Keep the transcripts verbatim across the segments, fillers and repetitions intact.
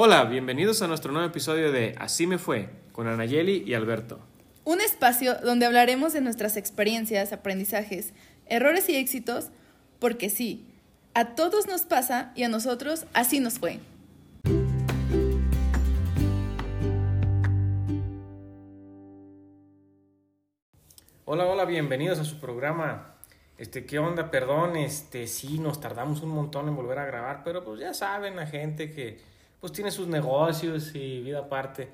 Hola, bienvenidos a nuestro nuevo episodio de Así me fue, con Anayeli y Alberto. Un espacio donde hablaremos de nuestras experiencias, aprendizajes, errores y éxitos, porque sí, a todos nos pasa y a nosotros así nos fue. Hola, hola, bienvenidos a su programa. Este, ¿qué onda? Perdón, este, sí, nos tardamos un montón en volver a grabar, pero pues ya saben la gente que pues tiene sus negocios y vida aparte.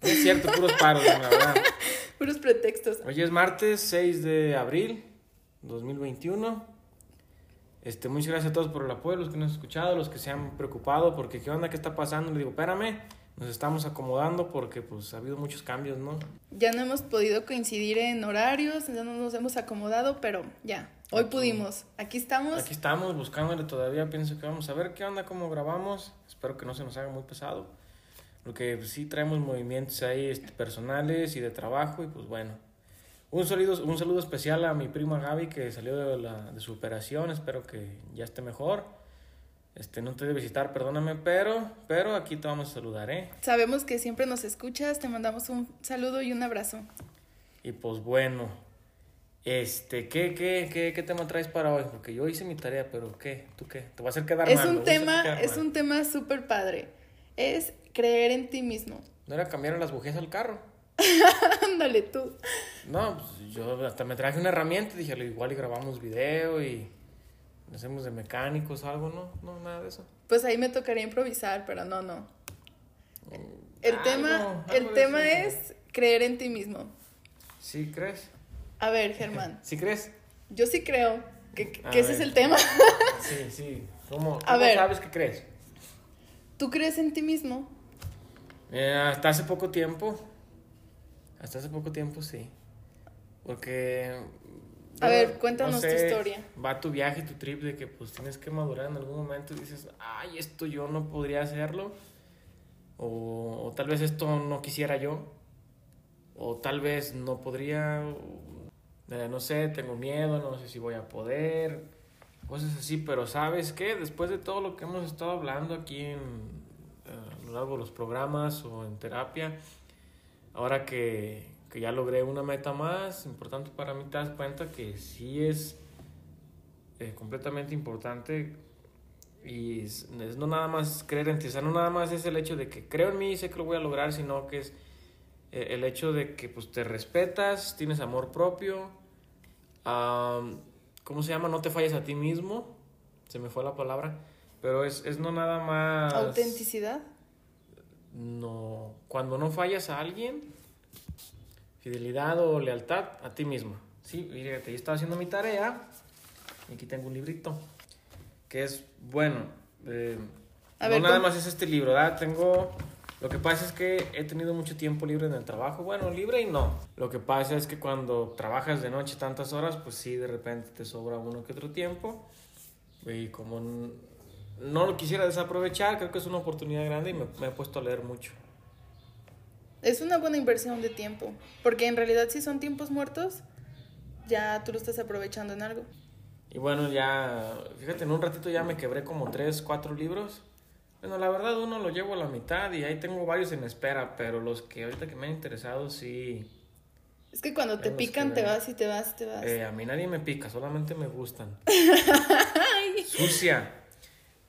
No es cierto, puros paros, la verdad. Puros pretextos. Hoy es martes seis de abril dos mil veintiuno. Este, muchas gracias a todos por el apoyo, los que nos han escuchado, los que se han preocupado, porque ¿qué onda? ¿Qué está pasando? Le digo, espérame, nos estamos acomodando porque pues ha habido muchos cambios, ¿no? Ya no hemos podido coincidir en horarios, ya no nos hemos acomodado, pero ya, hoy aquí pudimos, aquí estamos. Aquí estamos, buscándole todavía, pienso que vamos a ver qué onda, cómo grabamos, espero que no se nos haga muy pesado, porque pues, sí traemos movimientos ahí este, personales y de trabajo y pues bueno. Un saludo, un saludo especial a mi prima Javi que salió de, la, de su operación, espero que ya esté mejor. Este, no te voy a visitar, perdóname, pero, pero aquí te vamos a saludar, ¿eh? Sabemos que siempre nos escuchas, te mandamos un saludo y un abrazo. Y pues bueno, este, ¿qué, qué, qué, qué tema traes para hoy? Porque yo hice mi tarea, pero ¿qué? ¿Tú qué? Te voy a hacer quedar es mal. Un tema, quedar es mal. Un tema súper padre, es creer en ti mismo. ¿No era cambiar las bujías al carro? Ándale tú. No, pues yo hasta me traje una herramienta, dije, igual y grabamos video y hacemos de mecánicos algo, ¿no? No, nada de eso. Pues ahí me tocaría improvisar, pero no, no. El algo, tema, algo el tema es creer en ti mismo. ¿Sí crees? A ver, Germán. ¿Sí crees? Yo sí creo que, que ese es el tema. Sí, sí. ¿Cómo, cómo sabes que crees? ¿Tú crees en ti mismo? Eh, hasta hace poco tiempo. Hasta hace poco tiempo, sí. Porque... A yo, ver, cuéntanos no sé, tu historia. Va tu viaje, tu trip, de que pues tienes que madurar en algún momento y dices, ay, esto yo no podría hacerlo, o, o tal vez esto no quisiera yo, o tal vez no podría, o, eh, no sé, tengo miedo, no sé si voy a poder, cosas así, pero ¿sabes qué? Después de todo lo que hemos estado hablando aquí en, eh, a lo largo de los programas o en terapia, ahora que... que ya logré una meta más importante para mí, te das cuenta que sí es eh, completamente importante y es, es no nada más creer en ti, o sea, no nada más es el hecho de que creo en mí y sé que lo voy a lograr, sino que es eh, el hecho de que pues te respetas, tienes amor propio, um, ¿cómo se llama? No te falles a ti mismo, se me fue la palabra, pero es, es no nada más... ¿Autenticidad? No, cuando no fallas a alguien... Fidelidad o lealtad a ti mismo. Sí, fíjate, yo estaba haciendo mi tarea y aquí tengo un librito que es, bueno, eh, a no ver, nada ¿cómo? Más es este libro, ¿verdad? Tengo, lo que pasa es que he tenido mucho tiempo libre en el trabajo, bueno, libre y no. Lo que pasa es que cuando trabajas de noche tantas horas, pues sí, de repente te sobra uno que otro tiempo y como no lo quisiera desaprovechar, creo que es una oportunidad grande y me, me he puesto a leer mucho. Es una buena inversión de tiempo, porque en realidad si son tiempos muertos, ya tú lo estás aprovechando en algo. Y bueno, ya, fíjate, en un ratito ya me quebré como tres, cuatro libros. Bueno, la verdad uno lo llevo a la mitad y ahí tengo varios en espera, pero los que ahorita que me han interesado sí... Es que cuando te pican te vas y te vas, te vas. Eh, a mí nadie me pica, solamente me gustan. Sucia.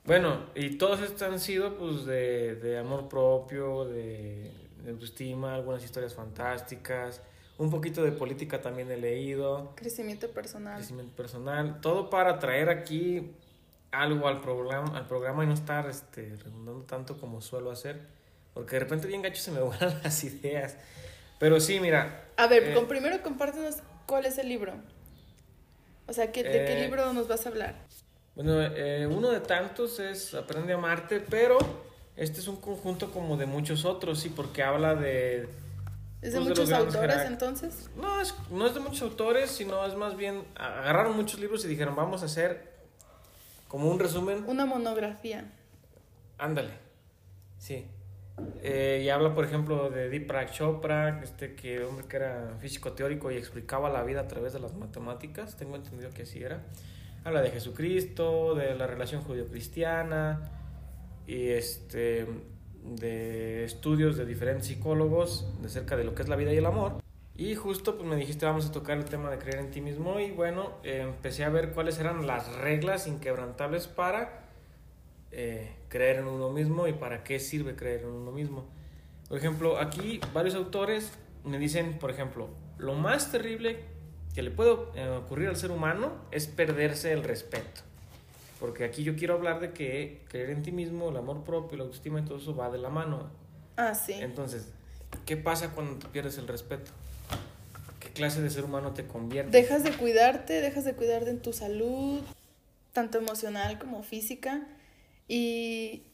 Bueno, y todos estos han sido pues de, de amor propio, de... de autoestima, algunas historias fantásticas, un poquito de política también he leído. Crecimiento personal. Crecimiento personal, todo para traer aquí algo al programa, al programa y no estar este, redundando tanto como suelo hacer, porque de repente bien gacho se me vuelan las ideas. Pero sí, mira. A ver, eh, con primero compártenos cuál es el libro. O sea, ¿qué, ¿de eh, qué libro nos vas a hablar? Bueno, eh, uno de tantos es Aprende a amarte, pero... Este es un conjunto como de muchos otros, sí, porque habla de... ¿Es de muchos autores entonces? No, es, no es de muchos autores, sino es más bien... Agarraron muchos libros y dijeron, vamos a hacer como un resumen. Una monografía. Ándale, sí. Eh, y habla, por ejemplo, de Deepak Chopra, este que, hombre que era físico teórico y explicaba la vida a través de las matemáticas. Tengo entendido que así era. Habla de Jesucristo, de la relación judío-cristiana... Y este de estudios de diferentes psicólogos de cerca de lo que es la vida y el amor. Y justo pues me dijiste, vamos a tocar el tema de creer en ti mismo. Y bueno, eh, empecé a ver cuáles eran las reglas inquebrantables para eh, creer en uno mismo y para qué sirve creer en uno mismo. Por ejemplo, aquí varios autores me dicen, por ejemplo, lo más terrible que le puede ocurrir al ser humano es perderse el respeto. Porque aquí yo quiero hablar de que creer en ti mismo, el amor propio, la autoestima y todo eso va de la mano. Ah, sí. Entonces, ¿qué pasa cuando te pierdes el respeto? ¿Qué clase de ser humano te conviertes? Dejas de cuidarte, dejas de cuidarte en tu salud, tanto emocional como física. Y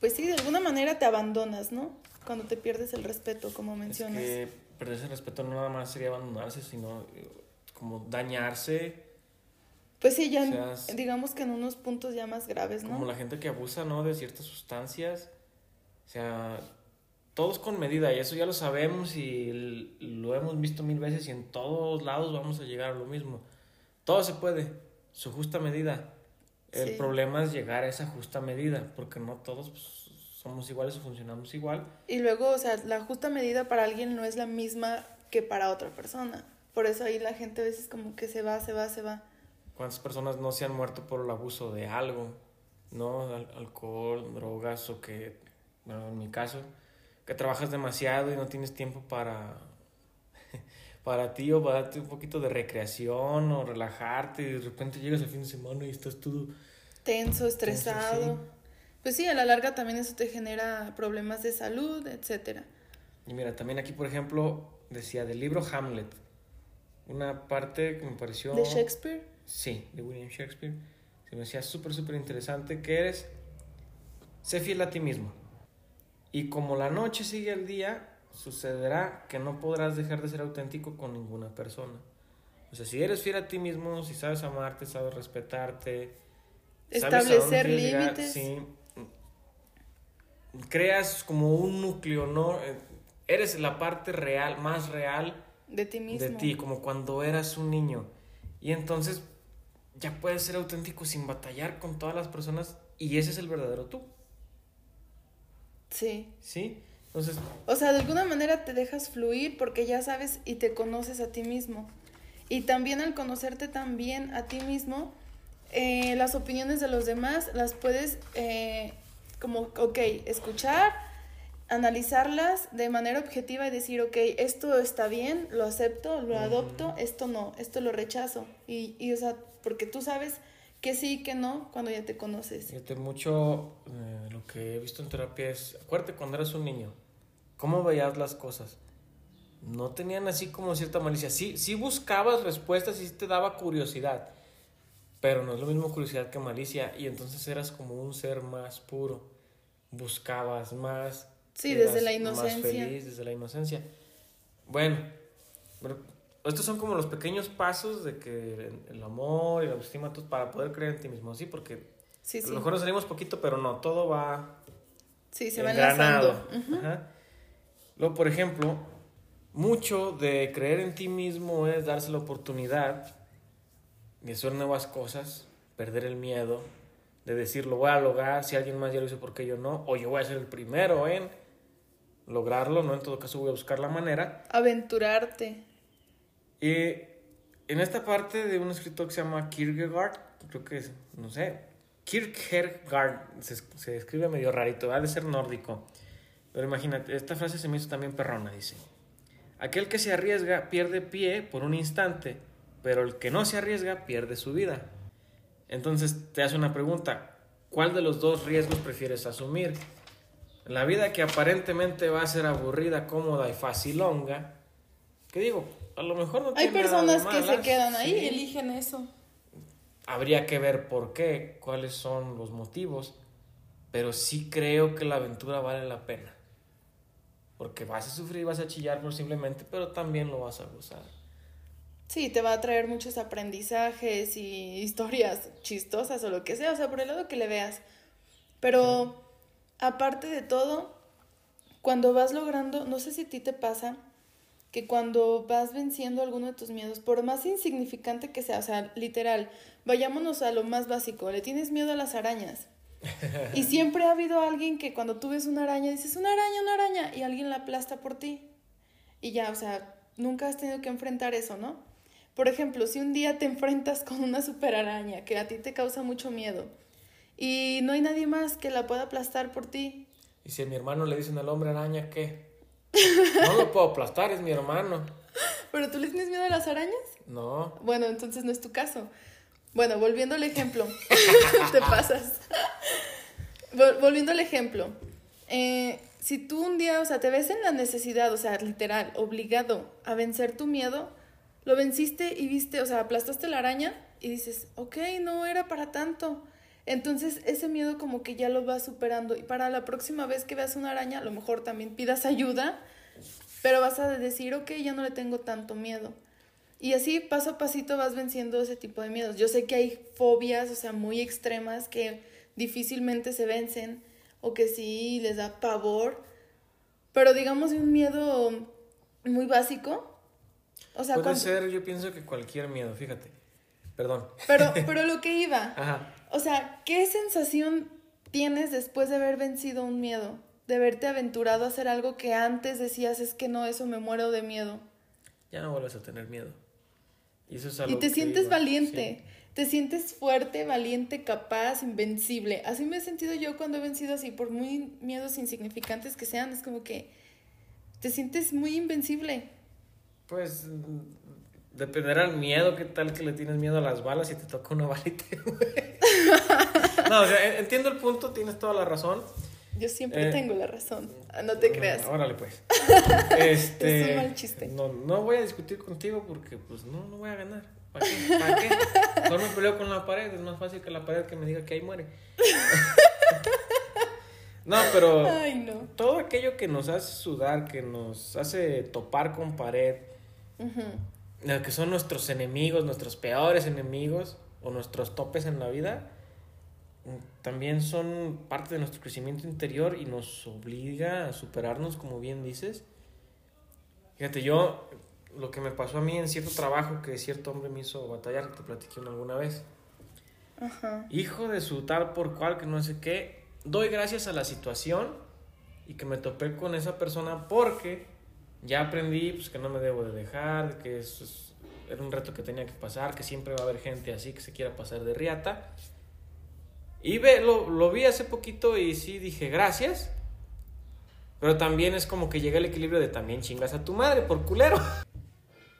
pues sí, de alguna manera te abandonas, ¿no? Cuando te pierdes el respeto, como mencionas. Es que perderse el respeto no nada más sería abandonarse, sino como dañarse. Pues sí, ya, o sea, digamos que en unos puntos ya más graves, ¿no? Como la gente que abusa, ¿no? De ciertas sustancias. O sea, todos con medida, y eso ya lo sabemos y lo hemos visto mil veces, y en todos lados vamos a llegar a lo mismo. Todo se puede, su justa medida. El sí. problema es llegar a esa justa medida, porque no todos pues, somos iguales o funcionamos igual. Y luego, o sea, la justa medida para alguien no es la misma que para otra persona. Por eso ahí la gente a veces como que se va, se va, se va. ¿Cuántas personas no se han muerto por el abuso de algo? ¿No? Al- alcohol, drogas, o que, bueno, en mi caso, que trabajas demasiado y no tienes tiempo para, para ti, o para darte un poquito de recreación o relajarte, y de repente llegas el fin de semana y estás todo tenso, estresado. Tenso, sí. Pues sí, a la larga también eso te genera problemas de salud, etcétera. Y mira, también aquí, por ejemplo, decía del libro Hamlet, una parte que me pareció... ¿De Shakespeare? Sí, de William Shakespeare. Se me decía súper, súper interesante, que eres, sé fiel a ti mismo. Y como la noche sigue el día, sucederá que no podrás dejar de ser auténtico con ninguna persona. O sea, si eres fiel a ti mismo, si sabes amarte, sabes respetarte, establecer límites, sí, creas como un núcleo, ¿no? Eres la parte real, más real de ti mismo, de ti, como cuando eras un niño. Y entonces ya puedes ser auténtico sin batallar con todas las personas, y ese es el verdadero tú. Sí. Sí, entonces... O sea, de alguna manera te dejas fluir porque ya sabes y te conoces a ti mismo. Y también al conocerte también a ti mismo, eh, las opiniones de los demás las puedes eh, como, ok, escuchar, analizarlas de manera objetiva y decir, ok, esto está bien, lo acepto, lo adopto, esto no, esto lo rechazo. Y, y o sea, porque tú sabes que sí, que no, cuando ya te conoces. Fíjate, mucho eh, lo que he visto en terapia es, acuérdate cuando eras un niño, ¿cómo veías las cosas? No tenían así como cierta malicia. Sí, sí buscabas respuestas, sí te daba curiosidad, pero no es lo mismo curiosidad que malicia, y entonces eras como un ser más puro, buscabas más. Sí, desde la inocencia. Más feliz, desde la inocencia. Bueno, estos son como los pequeños pasos de que el amor y la autoestima, para poder creer en ti mismo, ¿sí? Porque sí, a lo sí. mejor nos salimos poquito, pero no, todo va... Sí, se va enlazando. Uh-huh. Ajá. Luego, por ejemplo, mucho de creer en ti mismo es darse la oportunidad de hacer nuevas cosas, perder el miedo, de decir, lo voy a lograr, si alguien más ya lo hizo, ¿por qué yo no? O yo voy a ser el primero en lograrlo, ¿no? En todo caso voy a buscar la manera. Aventurarte. Y en esta parte de un escritor que se llama Kierkegaard, creo que es, no sé, Kierkegaard, se, se escribe medio rarito, ha de ser nórdico. Pero imagínate, esta frase se me hizo también perrona, dice. Aquel que se arriesga pierde pie por un instante, pero el que no se arriesga pierde su vida. Entonces te hace una pregunta, ¿cuál de los dos riesgos prefieres asumir? La vida que aparentemente va a ser aburrida, cómoda y facilonga, que digo, a lo mejor no tiene nada de malo. Hay personas que se quedan ahí y eligen eso. Habría que ver por qué, cuáles son los motivos, pero sí creo que la aventura vale la pena. Porque vas a sufrir, vas a chillar posiblemente, pero también lo vas a gozar. Sí, te va a traer muchos aprendizajes y historias chistosas o lo que sea, o sea, por el lado que le veas. Pero aparte de todo, cuando vas logrando, no sé si a ti te pasa, que cuando vas venciendo alguno de tus miedos, por más insignificante que sea, o sea, literal, vayámonos a lo más básico, le tienes miedo a las arañas. Y siempre ha habido alguien que cuando tú ves una araña dices, una araña, una araña, y alguien la aplasta por ti. Y ya, o sea, nunca has tenido que enfrentar eso, ¿no? Por ejemplo, si un día te enfrentas con una superaraña que a ti te causa mucho miedo y no hay nadie más que la pueda aplastar por ti. Y si a mi hermano le dicen al hombre araña, ¿qué? No lo puedo aplastar, es mi hermano. ¿Pero tú le tienes miedo a las arañas? No. Bueno, entonces no es tu caso. Bueno, volviendo al ejemplo. Te pasas. Volviendo al ejemplo. Eh, si tú un día, o sea, te ves en la necesidad, o sea, literal, obligado a vencer tu miedo, lo venciste y viste, o sea, aplastaste la araña y dices, ok, no era para tanto. Entonces ese miedo como que ya lo vas superando. Y para la próxima vez que veas una araña, a lo mejor también pidas ayuda, pero vas a decir, ok, ya no le tengo tanto miedo. Y así paso a pasito vas venciendo ese tipo de miedos. Yo sé que hay fobias, o sea, muy extremas que difícilmente se vencen o que sí les da pavor, pero digamos un miedo muy básico. O sea, Puede cuando... ser, yo pienso que cualquier miedo, fíjate. Perdón. Pero, pero lo que iba. Ajá. O sea, ¿qué sensación tienes después de haber vencido un miedo? De haberte aventurado a hacer algo que antes decías, es que no, eso me muero de miedo. Ya no vuelves a tener miedo. Y eso es algo. Y te sientes digo, valiente, sí. Te sientes fuerte, valiente, capaz, invencible. Así me he sentido yo cuando he vencido así, por muy miedos insignificantes que sean, es como que te sientes muy invencible. Pues dependerá del miedo, qué tal que le tienes miedo a las balas y te toca una bala y te mueres. No, o sea, entiendo el punto, tienes toda la razón. Yo siempre eh, tengo la razón, no te creas. Órale pues. Este, es un mal chiste. No, no voy a discutir contigo porque pues no, no voy a ganar. ¿Para qué? ¿Para qué? No me peleo con la pared, es más fácil que la pared que me diga que ahí muere. No, pero Ay, no. todo aquello que nos hace sudar, que nos hace topar con pared, uh-huh. que son nuestros enemigos, nuestros peores enemigos o nuestros topes en la vida, también son parte de nuestro crecimiento interior y nos obliga a superarnos, como bien dices. Fíjate, yo, lo que me pasó a mí en cierto trabajo que cierto hombre me hizo batallar, que te platiqué alguna vez. Ajá. Hijo de su tal por cual, que no sé qué, doy gracias a la situación y que me topé con esa persona porque ya aprendí pues, que no me debo de dejar, que eso es, era un reto que tenía que pasar, que siempre va a haber gente así que se quiera pasar de riata. Y ve, lo, lo vi hace poquito y sí dije gracias. Pero también es como que llega el equilibrio de también chingas a tu madre por culero.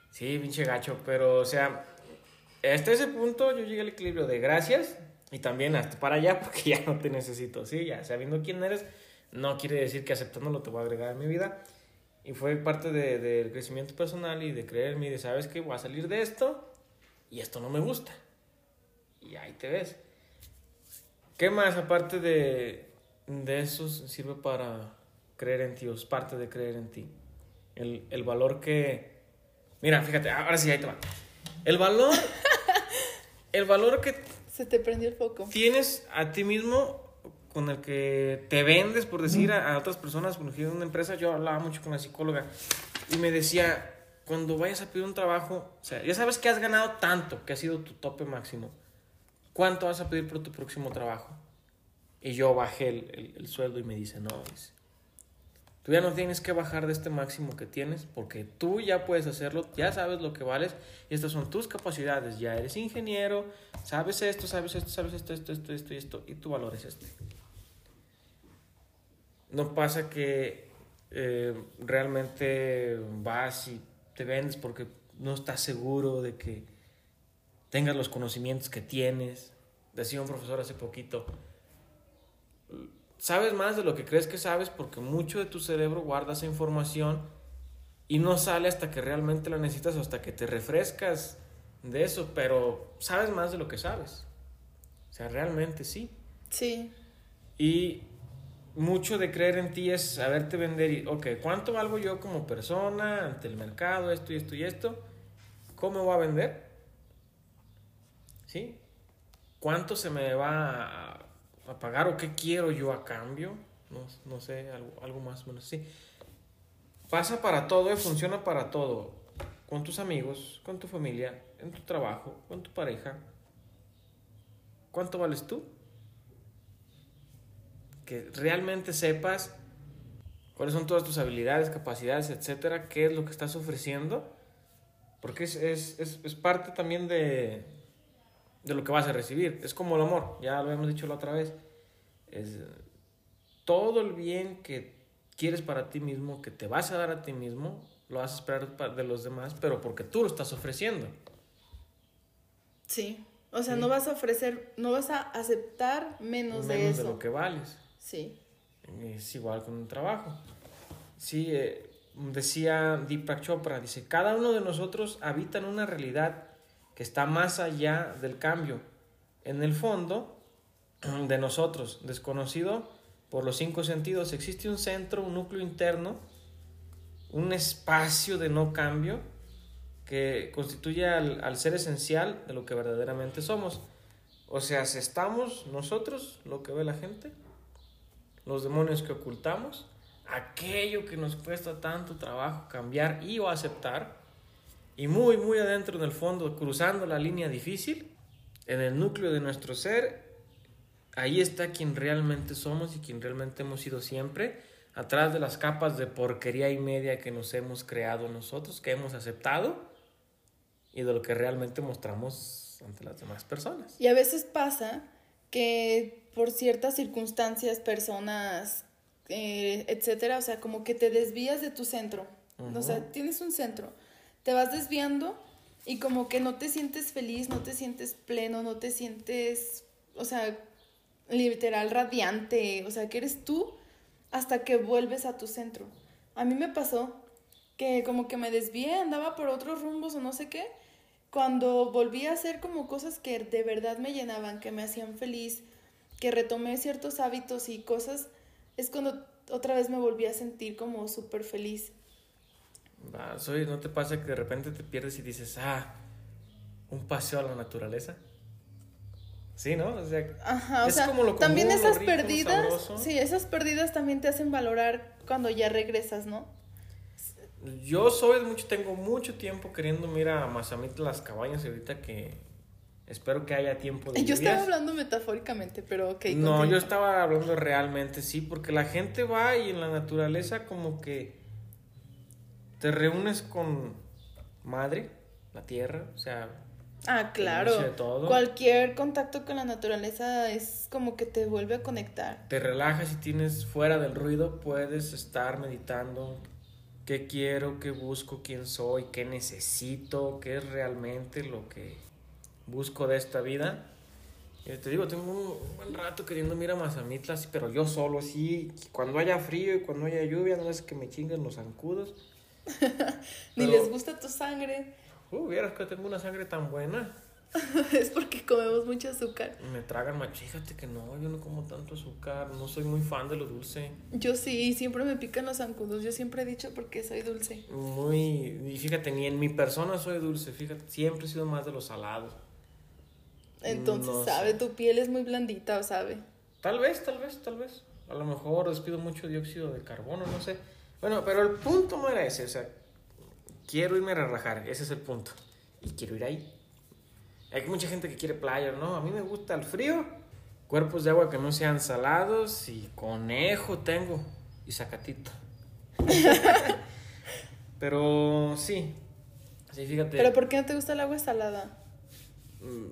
Sí, pinche gacho, pero o sea, hasta ese punto yo llegué al equilibrio de gracias. Y también hasta para allá porque ya no te necesito. Sí, ya sabiendo quién eres, no quiere decir que aceptándolo te voy a agregar en mi vida. Y fue parte de, del crecimiento personal y de creerme y de sabes que voy a salir de esto y esto no me gusta. Y ahí te ves. ¿Qué más aparte de, de eso sirve para creer en ti? O es parte de creer en ti. El, el valor que... Mira, fíjate, ahora sí, ahí te va. El valor... El valor que... Se te prendió el foco. Tienes a ti mismo con el que te vendes, por decir, a, a otras personas. Por ejemplo, en una empresa yo hablaba mucho con la psicóloga y me decía, cuando vayas a pedir un trabajo, o sea, ya sabes que has ganado tanto, que ha sido tu tope máximo. ¿Cuánto vas a pedir por tu próximo trabajo? Y yo bajé el, el, el sueldo y me dice, no, dice, tú ya no tienes que bajar de este máximo que tienes porque tú ya puedes hacerlo, ya sabes lo que vales y estas son tus capacidades, ya eres ingeniero, sabes esto, sabes esto, sabes esto, esto, esto, esto, esto y tu valor es este. No pasa que eh, realmente vas y te vendes porque no estás seguro de que tengas los conocimientos que tienes. Decía un profesor hace poquito, sabes más de lo que crees que sabes porque mucho de tu cerebro guarda esa información y no sale hasta que realmente la necesitas o hasta que te refrescas de eso, pero sabes más de lo que sabes. O sea, realmente sí. Sí. Y mucho de creer en ti es saberte vender y, ok, ¿cuánto valgo yo como persona ante el mercado? Esto y esto y esto. ¿Cómo voy a vender? ¿Sí? ¿Cuánto se me va a, a pagar o qué quiero yo a cambio? No, no sé, algo, algo más o menos así. Pasa para todo y funciona para todo. Con tus amigos, con tu familia, en tu trabajo, con tu pareja. ¿Cuánto vales tú? que realmente sepas cuáles son todas tus habilidades, capacidades, etcétera, qué es lo que estás ofreciendo, porque es, es, es, es parte también de, de lo que vas a recibir. Es como el amor, ya lo hemos dicho la otra vez, es todo el bien que quieres para ti mismo, que te vas a dar a ti mismo, lo vas a esperar de los demás, pero porque tú lo estás ofreciendo. Sí, o sea, sí. no vas a ofrecer, no vas a aceptar menos, menos de eso. Menos de lo que vales. Sí. Es igual con un trabajo. Sí, eh, decía Deepak Chopra, dice, cada uno de nosotros habita en una realidad que está más allá del cambio, en el fondo de nosotros, desconocido por los cinco sentidos. Existe un centro, un núcleo interno, un espacio de no cambio que constituye al, al ser esencial de lo que verdaderamente somos. O sea, si estamos nosotros, lo que ve la gente, los demonios que ocultamos, aquello que nos cuesta tanto trabajo cambiar y o aceptar, y muy muy adentro en el fondo, cruzando la línea difícil, en el núcleo de nuestro ser, ahí está quien realmente somos y quien realmente hemos sido siempre, atrás de las capas de porquería y media que nos hemos creado nosotros, que hemos aceptado y de lo que realmente mostramos ante las demás personas. Y a veces pasa que por ciertas circunstancias, personas, eh, etcétera, o sea, como que te desvías de tu centro. Uh-huh. O sea, tienes un centro, te vas desviando y como que no te sientes feliz, no te sientes pleno, no te sientes, o sea, literal radiante, o sea, que eres tú, hasta que vuelves a tu centro. A mí me pasó que como que me desvié, andaba por otros rumbos o no sé qué, cuando volví a hacer como cosas que de verdad me llenaban, que me hacían feliz, que retomé ciertos hábitos y cosas, es cuando otra vez me volví a sentir como súper feliz. Oye, ¿no te pasa que de repente te pierdes y dices, ah, un paseo a la naturaleza? Sí, ¿no? O sea, Ajá, o es sea, como lo común, también esas lo rico, perdidas, sí, esas perdidas también te hacen valorar cuando ya regresas, ¿no? Yo soy mucho, tengo mucho tiempo queriendo ir a Mazamitla, las cabañas, ahorita que espero que haya tiempo de. Yo lluvias. Estaba hablando metafóricamente, pero ok. No, continúa. Yo estaba hablando realmente, sí, porque la gente va y en la naturaleza como que te reúnes con madre, la tierra, o sea. Ah, claro, cualquier contacto con la naturaleza es como que te vuelve a conectar. Te relajas y tienes fuera del ruido, puedes estar meditando qué quiero, qué busco, quién soy, qué necesito, qué es realmente lo que busco de esta vida. Y te digo, tengo un buen rato queriendo ir a Mazamitla, pero yo solo, sí, cuando haya frío y cuando haya lluvia, no es que me chinguen los zancudos. Ni pero les gusta tu sangre. Uh, vieras que tengo una sangre tan buena. Es porque comemos mucho azúcar. Me tragan más, fíjate que no, yo no como tanto azúcar, no soy muy fan de lo dulce. Yo sí, siempre me pican los zancudos, yo siempre he dicho porque soy dulce. Muy, y fíjate, ni en mi persona soy dulce, fíjate, siempre he sido más de los salados. Entonces, no sabe, sé. Tu piel es muy blandita, ¿o sabe? Tal vez, tal vez, tal vez. A lo mejor despido mucho dióxido de carbono, no sé. Bueno, pero el punto no era ese, o sea, quiero irme a relajar, ese es el punto. Y quiero ir ahí. Hay mucha gente que quiere playa, ¿no? A mí me gusta el frío, cuerpos de agua que no sean salados y conejo tengo y zacatito. Pero sí, sí, fíjate. ¿Pero por qué no te gusta el agua salada? Mm,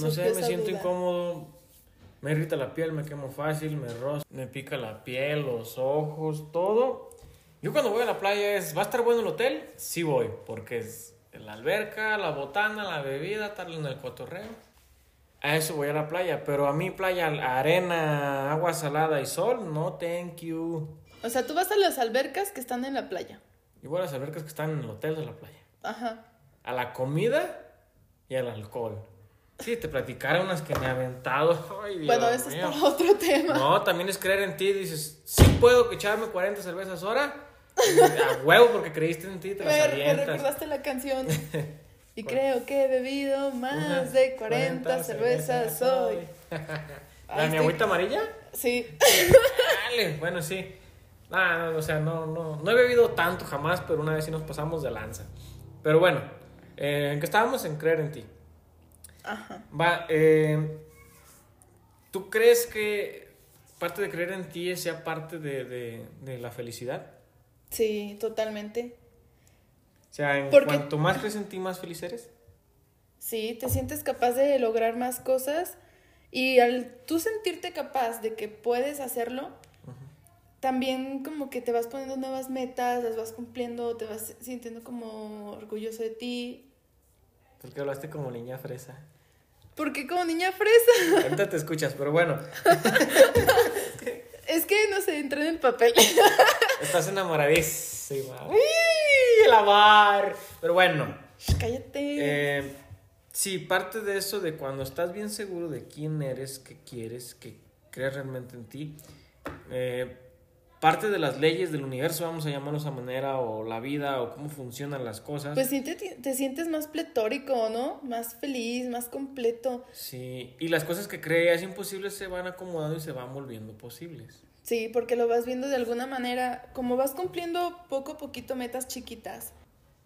no sé, me siento duda. Incómodo, me irrita la piel, me quemo fácil, me rozo, me pica la piel, los ojos, todo. Yo cuando voy a la playa es, ¿va a estar bueno el hotel? Sí voy, porque es la alberca, la botana, la bebida, tal, en el cotorreo. A eso voy a la playa, pero a mí playa, arena, agua salada y sol, no thank you. O sea, tú vas a las albercas que están en la playa. Yo voy a las albercas que están en el hotel de la playa. Ajá. A la comida y al alcohol. Sí, te platicara unas que me ha aventado. Ay, Dios bueno, eso mío. Es para otro tema. No, también es creer en ti, dices, sí puedo echarme cuarenta cervezas ahora. A huevo, porque creíste en ti, te las avientas. Me recordaste la canción. Y ¿cuál? Creo que he bebido más de cuarenta cervezas hoy. ¿La mi agüita amarilla? Sí. Dale, bueno, sí. Ah, no, o sea, no, no, no he bebido tanto jamás, pero una vez sí nos pasamos de lanza. Pero bueno, eh, ¿en qué estábamos? En creer en ti. Ajá. Va, eh, ¿tú crees que parte de creer en ti sea parte de, de, de la felicidad. Sí, totalmente. O sea, en Porque... cuanto más crees en ti, más feliz eres. Sí, te sientes capaz de lograr más cosas, y al tú sentirte capaz de que puedes hacerlo, uh-huh, también como que te vas poniendo nuevas metas, las vas cumpliendo, te vas sintiendo como orgulloso de ti. ¿Por qué hablaste como niña fresa? ¿Por qué como niña fresa? Ahorita te escuchas, pero bueno. Es que, no sé, entré en el papel. Estás enamoradísima. ¡Uy, el amar! Pero bueno. Cállate. Eh... Sí, parte de eso de cuando estás bien seguro de quién eres, qué quieres, que crees realmente en ti. Eh, parte de las leyes del universo, vamos a llamarlo de esa manera, o la vida, o cómo funcionan las cosas. Pues sí, te, te sientes más pletórico, ¿no? Más feliz, más completo. Sí, y las cosas que creías imposibles se van acomodando y se van volviendo posibles. Sí, porque lo vas viendo de alguna manera, como vas cumpliendo poco a poquito metas chiquitas.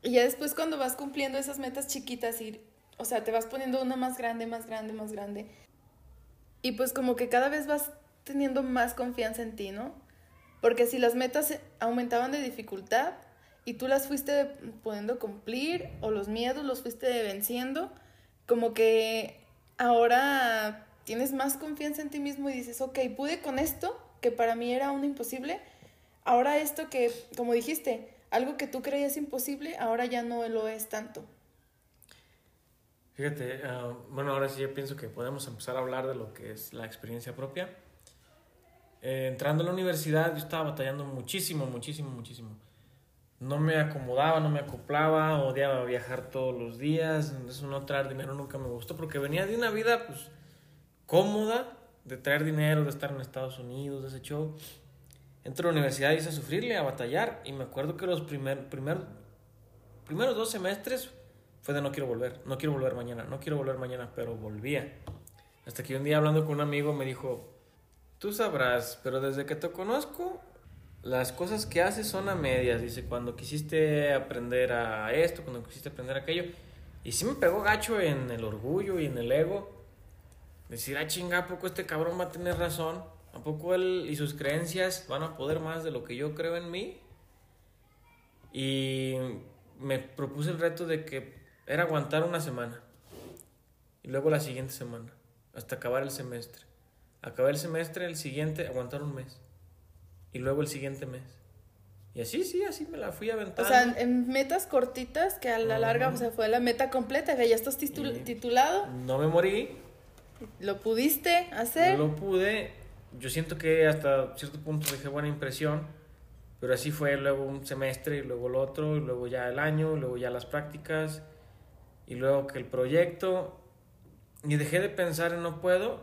Y ya después cuando vas cumpliendo esas metas chiquitas y... O sea, te vas poniendo una más grande, más grande, más grande. Y pues como que cada vez vas teniendo más confianza en ti, ¿no? Porque si las metas aumentaban de dificultad y tú las fuiste poniendo cumplir, o los miedos los fuiste venciendo, como que ahora tienes más confianza en ti mismo y dices, ok, pude con esto, que para mí era un imposible. Ahora esto que, como dijiste, algo que tú creías imposible, ahora ya no lo es tanto. Fíjate, uh, bueno, ahora sí yo pienso que podemos empezar a hablar de lo que es la experiencia propia. Eh, entrando a la universidad, yo estaba batallando muchísimo, muchísimo, muchísimo. No me acomodaba, no me acoplaba, odiaba viajar todos los días. Entonces, no traer dinero nunca me gustó, porque venía de una vida, pues, cómoda, de traer dinero, de estar en Estados Unidos, de ese show. Entré a la universidad y hice a sufrirle, a batallar. Y me acuerdo que los primer, primer, primeros dos semestres... fue de no quiero volver, no quiero volver mañana, no quiero volver mañana, pero volvía. Hasta que un día hablando con un amigo me dijo, tú sabrás, pero desde que te conozco, las cosas que haces son a medias. Dice, cuando quisiste aprender a esto, cuando quisiste aprender a aquello. Y sí me pegó gacho en el orgullo y en el ego. Decir, ah chinga, ¿a poco este cabrón va a tener razón? ¿A poco él y sus creencias van a poder más de lo que yo creo en mí? Y me propuse el reto de que era aguantar una semana y luego la siguiente semana hasta acabar el semestre. Acabé el semestre, el siguiente aguantar un mes y luego el siguiente mes. Y así, sí, así me la fui aventando. O sea, en metas cortitas que a la uh-huh. larga, o sea, fue la meta completa. Ya estás titul- titulado. No me morí. Lo pudiste hacer. No lo pude. Yo siento que hasta cierto punto dejé buena impresión. Pero así fue luego un semestre y luego el otro y luego ya el año y luego ya las prácticas. Y luego que el proyecto... Y dejé de pensar en no puedo.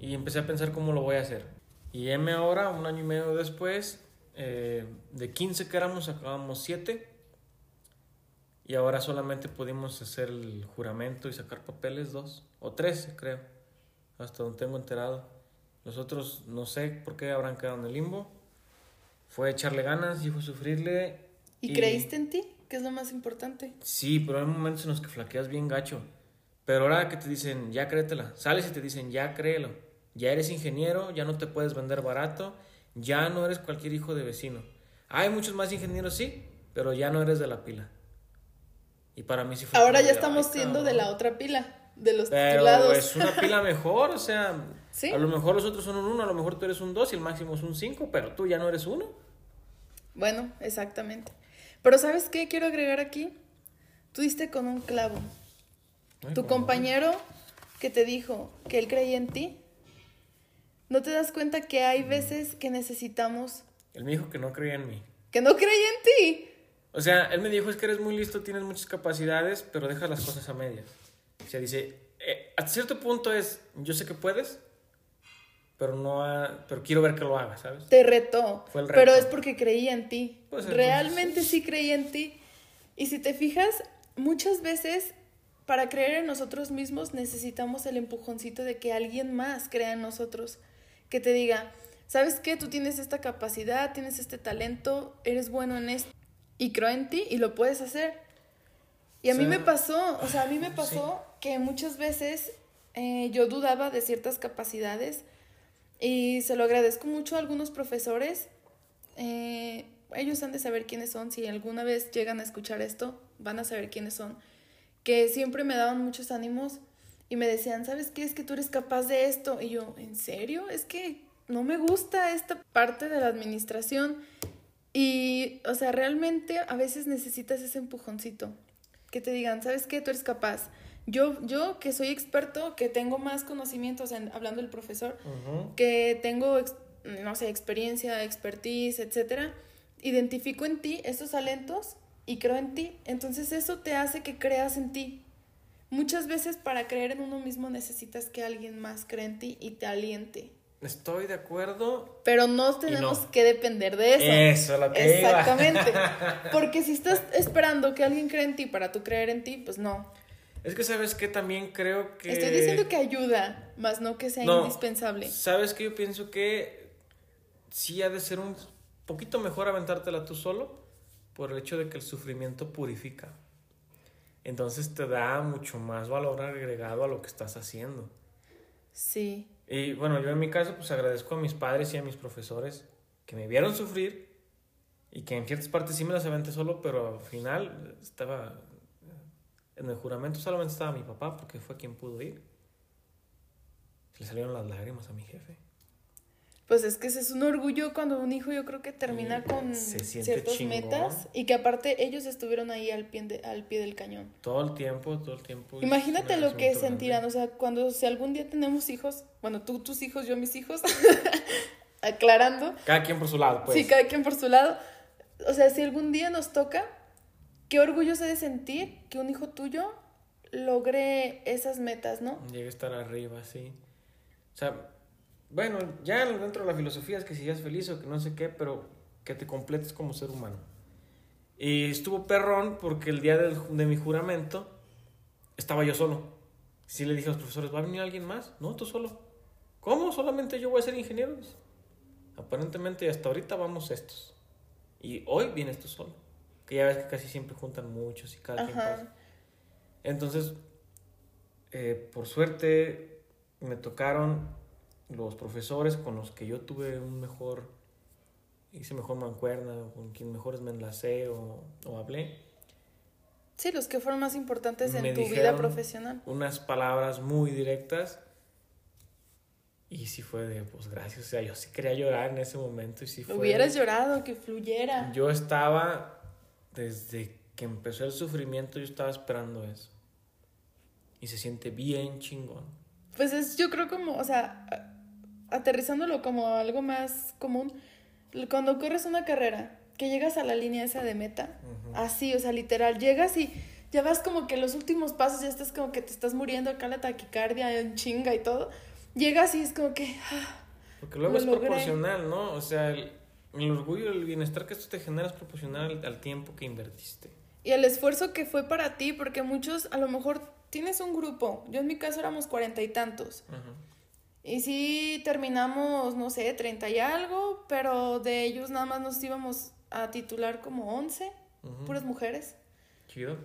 Y empecé a pensar cómo lo voy a hacer. Y M ahora, un año y medio después... Eh, de quince que éramos, acabamos siete. Y ahora solamente pudimos hacer el juramento y sacar papeles dos. O tres, creo. Hasta donde tengo enterado. Los otros no sé por qué habrán quedado en el limbo. Fue echarle ganas y fue sufrirle. ¿Y, y... creíste en ti? Que es lo más importante. Sí, pero hay momentos en los que flaqueas bien gacho. Pero ahora que te dicen, ya créetela. Sales y te dicen, ya créelo. Ya eres ingeniero, ya no te puedes vender barato. Ya no eres cualquier hijo de vecino. Hay muchos más ingenieros, sí, pero ya no eres de la pila. Y para mí sí fue... Ahora ya estamos baita, siendo de la otra pila, de los pero titulados. Pero es una pila mejor, o sea... ¿Sí? A lo mejor los otros son un uno, a lo mejor tú eres un dos y el máximo es un cinco, pero tú ya no eres uno. Bueno, exactamente. Pero ¿sabes qué quiero agregar aquí? Tú diste con un clavo. Ay, tu compañero bueno. que te dijo que él creía en ti. ¿No te das cuenta que hay veces que necesitamos...? Él me dijo que no creía en mí. ¿Que no creía en ti? O sea, él me dijo, es que eres muy listo, tienes muchas capacidades, pero dejas las cosas a medias. O sea, dice, eh, hasta cierto punto es, yo sé que puedes... Pero no ha, pero quiero ver que lo haga, ¿sabes? Te retó. Fue el reto. Pero es porque creía en ti. Pues realmente sí creía en ti. Y si te fijas, muchas veces para creer en nosotros mismos necesitamos el empujoncito de que alguien más crea en nosotros. Que te diga, ¿sabes qué? Tú tienes esta capacidad, tienes este talento, eres bueno en esto. Y creo en ti y lo puedes hacer. Y a o sea, mí me pasó, o sea, a mí me pasó sí. que muchas veces eh, yo dudaba de ciertas capacidades. Y se lo agradezco mucho a algunos profesores. Eh, ellos han de saber quiénes son. Si alguna vez llegan a escuchar esto, van a saber quiénes son. Que siempre me daban muchos ánimos y me decían, ¿sabes qué? Es que tú eres capaz de esto. Y yo, ¿en serio? Es que no me gusta esta parte de la administración. Y, o sea, realmente a veces necesitas ese empujoncito. Que te digan, ¿sabes qué? Tú eres capaz. Yo, yo que soy experto, que tengo más conocimientos, o sea, hablando del profesor, uh-huh. que tengo, no sé, experiencia, expertise, etcétera, identifico en ti esos talentos y creo en ti. Entonces eso te hace que creas en ti. Muchas veces para creer en uno mismo necesitas que alguien más cree en ti y te aliente. Estoy de acuerdo. Pero no tenemos no. que depender de eso. Eso, lo que Exactamente. Iba. Porque si estás esperando que alguien cree en ti para tú creer en ti, pues no. Es que, ¿sabes qué? También creo que... Estoy diciendo que ayuda, más no que sea no, indispensable. ¿Sabes qué? Yo pienso que sí ha de ser un poquito mejor aventártela tú solo por el hecho de que el sufrimiento purifica. Entonces te da mucho más valor agregado a lo que estás haciendo. Sí. Y bueno, yo en mi caso pues agradezco a mis padres y a mis profesores que me vieron sufrir y que en ciertas partes sí me las aventé solo, pero al final estaba en el juramento, solamente estaba mi papá porque fue quien pudo ir. Le salieron las lágrimas a mi jefe. Pues es que ese es un orgullo cuando un hijo, yo creo que termina y con ciertas metas y que aparte ellos estuvieron ahí al pie, de, al pie del cañón. Todo el tiempo, todo el tiempo. Imagínate lo que sentirán, o sea, cuando si algún día tenemos hijos, bueno, tú tus hijos, yo mis hijos, aclarando. Cada quien por su lado, pues. Sí, cada quien por su lado. O sea, si algún día nos toca, qué orgullo se de sentir que un hijo tuyo logre esas metas, ¿no? Llegue a estar arriba, sí. O sea... Bueno, ya dentro de la filosofía es que si ya es feliz o que no sé qué, pero que te completes como ser humano. Y estuvo perrón porque el día del, de mi juramento estaba yo solo. Sí le dije a los profesores, ¿va a venir alguien más? No, tú solo. ¿Cómo? ¿Solamente yo voy a ser ingeniero? Aparentemente hasta ahorita vamos estos. Y hoy vienes tú solo. Que ya ves que casi siempre juntan muchos y cada quien pasa. Entonces, eh, por suerte me tocaron... los profesores con los que yo tuve un mejor, hice mejor mancuerna, con quien mejores me enlacé o, o hablé. Sí, los que fueron más importantes en tu vida profesional. Unas palabras muy directas y sí fue de, pues gracias, o sea, yo sí quería llorar en ese momento y sí fue. Hubieras llorado, que fluyera. Yo estaba, desde que empezó el sufrimiento, yo estaba esperando eso. Y se siente bien chingón. Pues es, yo creo como, o sea... aterrizándolo como algo más común, cuando corres una carrera, que llegas a la línea esa de meta, uh-huh. así, o sea, literal, llegas y ya vas como que los últimos pasos, ya estás como que te estás muriendo, acá la taquicardia, en chinga y todo, llegas y es como que... Ah, porque luego es logré. Proporcional, ¿no? O sea, el, el orgullo, el bienestar que esto te genera es proporcional al, al tiempo que invertiste. Y el esfuerzo que fue para ti, porque muchos, a lo mejor, tienes un grupo, yo en mi caso éramos cuarenta y tantos, uh-huh. y sí terminamos, no sé, treinta y algo, pero de ellos nada más nos íbamos a titular como once, uh-huh. puras mujeres. Chido.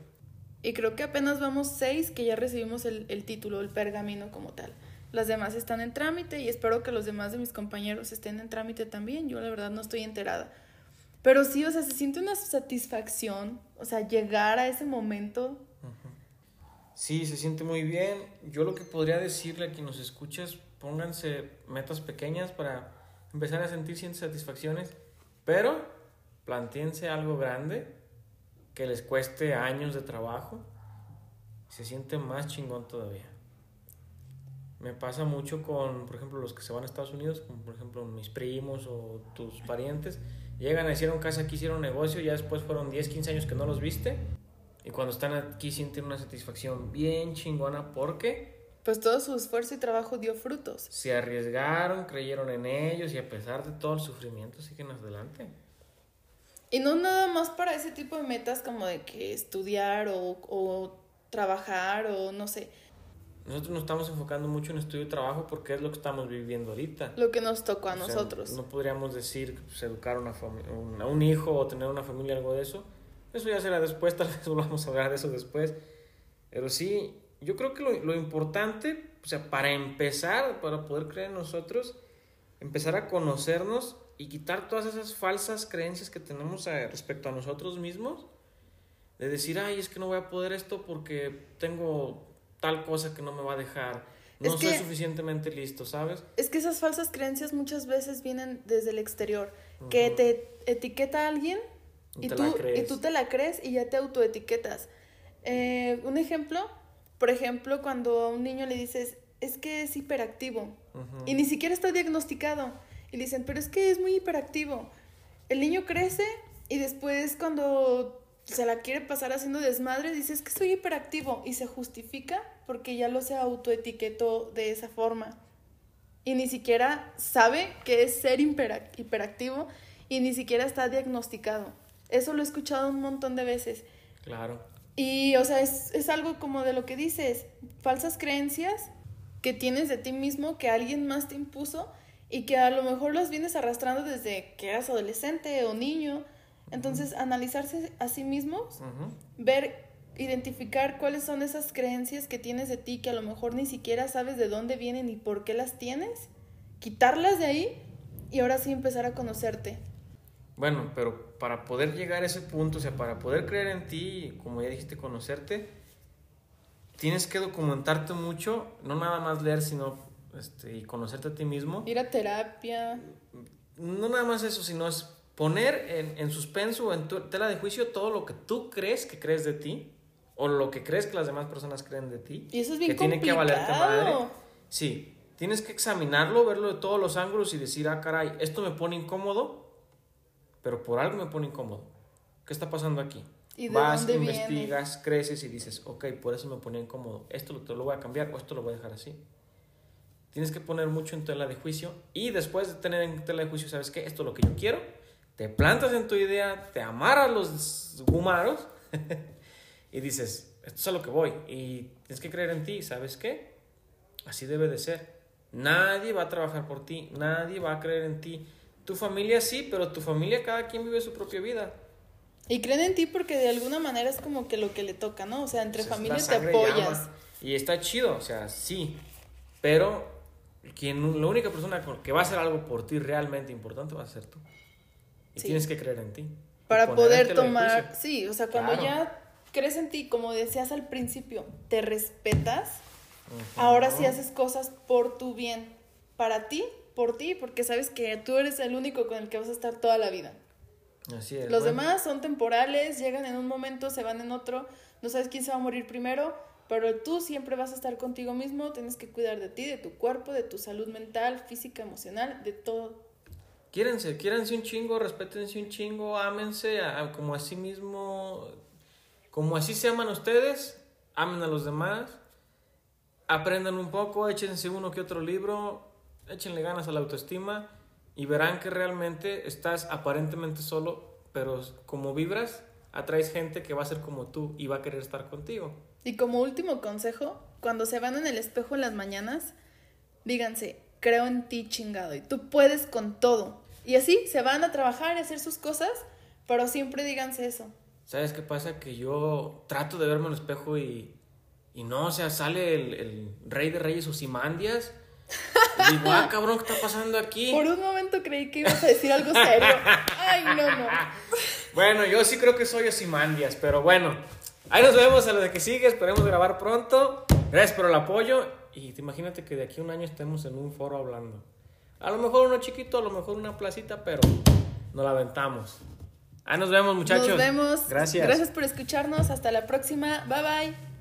Y creo que apenas vamos seis que ya recibimos el, el título, el pergamino como tal. Las demás están en trámite y espero que los demás de mis compañeros estén en trámite también. Yo la verdad no estoy enterada. Pero sí, o sea, se siente una satisfacción, o sea, llegar a ese momento. Uh-huh. Sí, se siente muy bien. Yo lo que podría decirle a quien nos escucha es pónganse metas pequeñas para empezar a sentir ciertas satisfacciones, pero plantéense algo grande que les cueste años de trabajo y se siente más chingón todavía. Me pasa mucho con, por ejemplo, los que se van a Estados Unidos, como por ejemplo mis primos o tus parientes, llegan, hicieron casa aquí, hicieron negocio, ya después fueron diez, quince años que no los viste y cuando están aquí sienten una satisfacción bien chingona porque... pues todo su esfuerzo y trabajo dio frutos. Se arriesgaron, creyeron en ellos y a pesar de todo el sufrimiento siguen adelante. Y no nada más para ese tipo de metas como de que estudiar o, o trabajar o no sé. Nosotros nos estamos enfocando mucho en estudio y trabajo porque es lo que estamos viviendo ahorita. Lo que nos tocó a o sea, nosotros. No podríamos decir que pues, educar a, una fami- un, a un hijo o tener una familia algo de eso. Eso ya será después, tal vez vamos a hablar de eso después. Pero sí... yo creo que lo, lo importante, o sea, para empezar, para poder creer en nosotros, empezar a conocernos y quitar todas esas falsas creencias que tenemos a, respecto a nosotros mismos, de decir, ay, es que no voy a poder esto porque tengo tal cosa que no me va a dejar, no es que, soy suficientemente listo, ¿sabes? Es que esas falsas creencias muchas veces vienen desde el exterior, uh-huh. que te etiqueta a alguien y, y, tú, y tú te la crees y ya te autoetiquetas. Eh, un ejemplo, por ejemplo, cuando a un niño le dices, es que es hiperactivo, uh-huh. y ni siquiera está diagnosticado, y le dicen, pero es que es muy hiperactivo. El niño crece y después cuando se la quiere pasar haciendo desmadre, dice, es que soy hiperactivo, y se justifica porque ya lo se autoetiquetó de esa forma. Y ni siquiera sabe qué es ser hiperactivo y ni siquiera está diagnosticado. Eso lo he escuchado un montón de veces. Claro. Y, o sea, es, es algo como de lo que dices, falsas creencias que tienes de ti mismo, que alguien más te impuso y que a lo mejor las vienes arrastrando desde que eras adolescente o niño. Entonces, uh-huh. analizarse a sí mismos, uh-huh. ver, identificar cuáles son esas creencias que tienes de ti, que a lo mejor ni siquiera sabes de dónde vienen y por qué las tienes, quitarlas de ahí y ahora sí empezar a conocerte. Bueno, pero para poder llegar a ese punto, o sea, para poder creer en ti, como ya dijiste, conocerte, tienes que documentarte mucho, no nada más leer, sino este, y conocerte a ti mismo. Ir a terapia. No nada más eso, sino es poner en, en suspenso, en tu, tela de juicio, todo lo que tú crees que crees de ti, o lo que crees que las demás personas creen de ti. Y eso es bien que complicado. Tiene que valerte madre. Sí, tienes que examinarlo, verlo de todos los ángulos y decir, ah, caray, esto me pone incómodo, pero por algo me pone incómodo. ¿Qué está pasando aquí? ¿Y de Vas, dónde investigas, viene? Creces y dices, ok, por eso me ponía incómodo. Esto lo, te lo voy a cambiar o esto lo voy a dejar así. Tienes que poner mucho en tela de juicio y después de tener en tela de juicio, ¿sabes qué? Esto es lo que yo quiero. Te plantas en tu idea, te amarras los gumaros y dices, esto es a lo que voy. Y tienes que creer en ti, ¿sabes qué? Así debe de ser. Nadie va a trabajar por ti, nadie va a creer en ti. Tu familia sí, pero tu familia, cada quien vive su propia vida. Y creen en ti porque de alguna manera es como que lo que le toca, ¿no? O sea, entre familias te apoyas. Y está chido, o sea, sí. Pero quien, la única persona que va a hacer algo por ti realmente importante va a ser tú. Y sí. Tienes que creer en ti. Para poder tomar... Sí, o sea, cuando claro. ya crees en ti, como decías al principio, te respetas, uh-huh. ahora sí haces cosas por tu bien. Para ti, por ti, porque sabes que tú eres el único con el que vas a estar toda la vida. Así es. Los bueno. demás son temporales, llegan en un momento, se van en otro, no sabes quién se va a morir primero, pero tú siempre vas a estar contigo mismo, tienes que cuidar de ti, de tu cuerpo, de tu salud mental, física, emocional, de todo. Quiérense, quiérense un chingo, respétense un chingo, ámense a, a, como a sí mismo, como así se aman ustedes, amen a los demás, aprendan un poco, échense uno que otro libro, échenle ganas a la autoestima y verán que realmente estás aparentemente solo, pero como vibras, atraes gente que va a ser como tú y va a querer estar contigo. Y como último consejo, cuando se van en el espejo en las mañanas, díganse, creo en ti, chingado, y tú puedes con todo. Y así se van a trabajar y hacer sus cosas, pero siempre díganse eso. ¿Sabes qué pasa? Que yo trato de verme en el espejo y, y no, o sea, sale el, el rey de reyes Ozymandias. Y digo, ah, cabrón, ¿qué está pasando aquí? Por un momento creí que ibas a decir algo serio. Ay, no, no. Bueno, yo sí creo que soy Ozymandias, pero bueno. Ahí nos vemos a lo de que sigue, esperemos grabar pronto. Gracias por el apoyo. Y te imagínate que de aquí a un año estemos en un foro hablando. A lo mejor uno chiquito, a lo mejor una placita, pero nos la aventamos. Ahí nos vemos, muchachos. Nos vemos. Gracias. Gracias por escucharnos. Hasta la próxima. Bye, bye.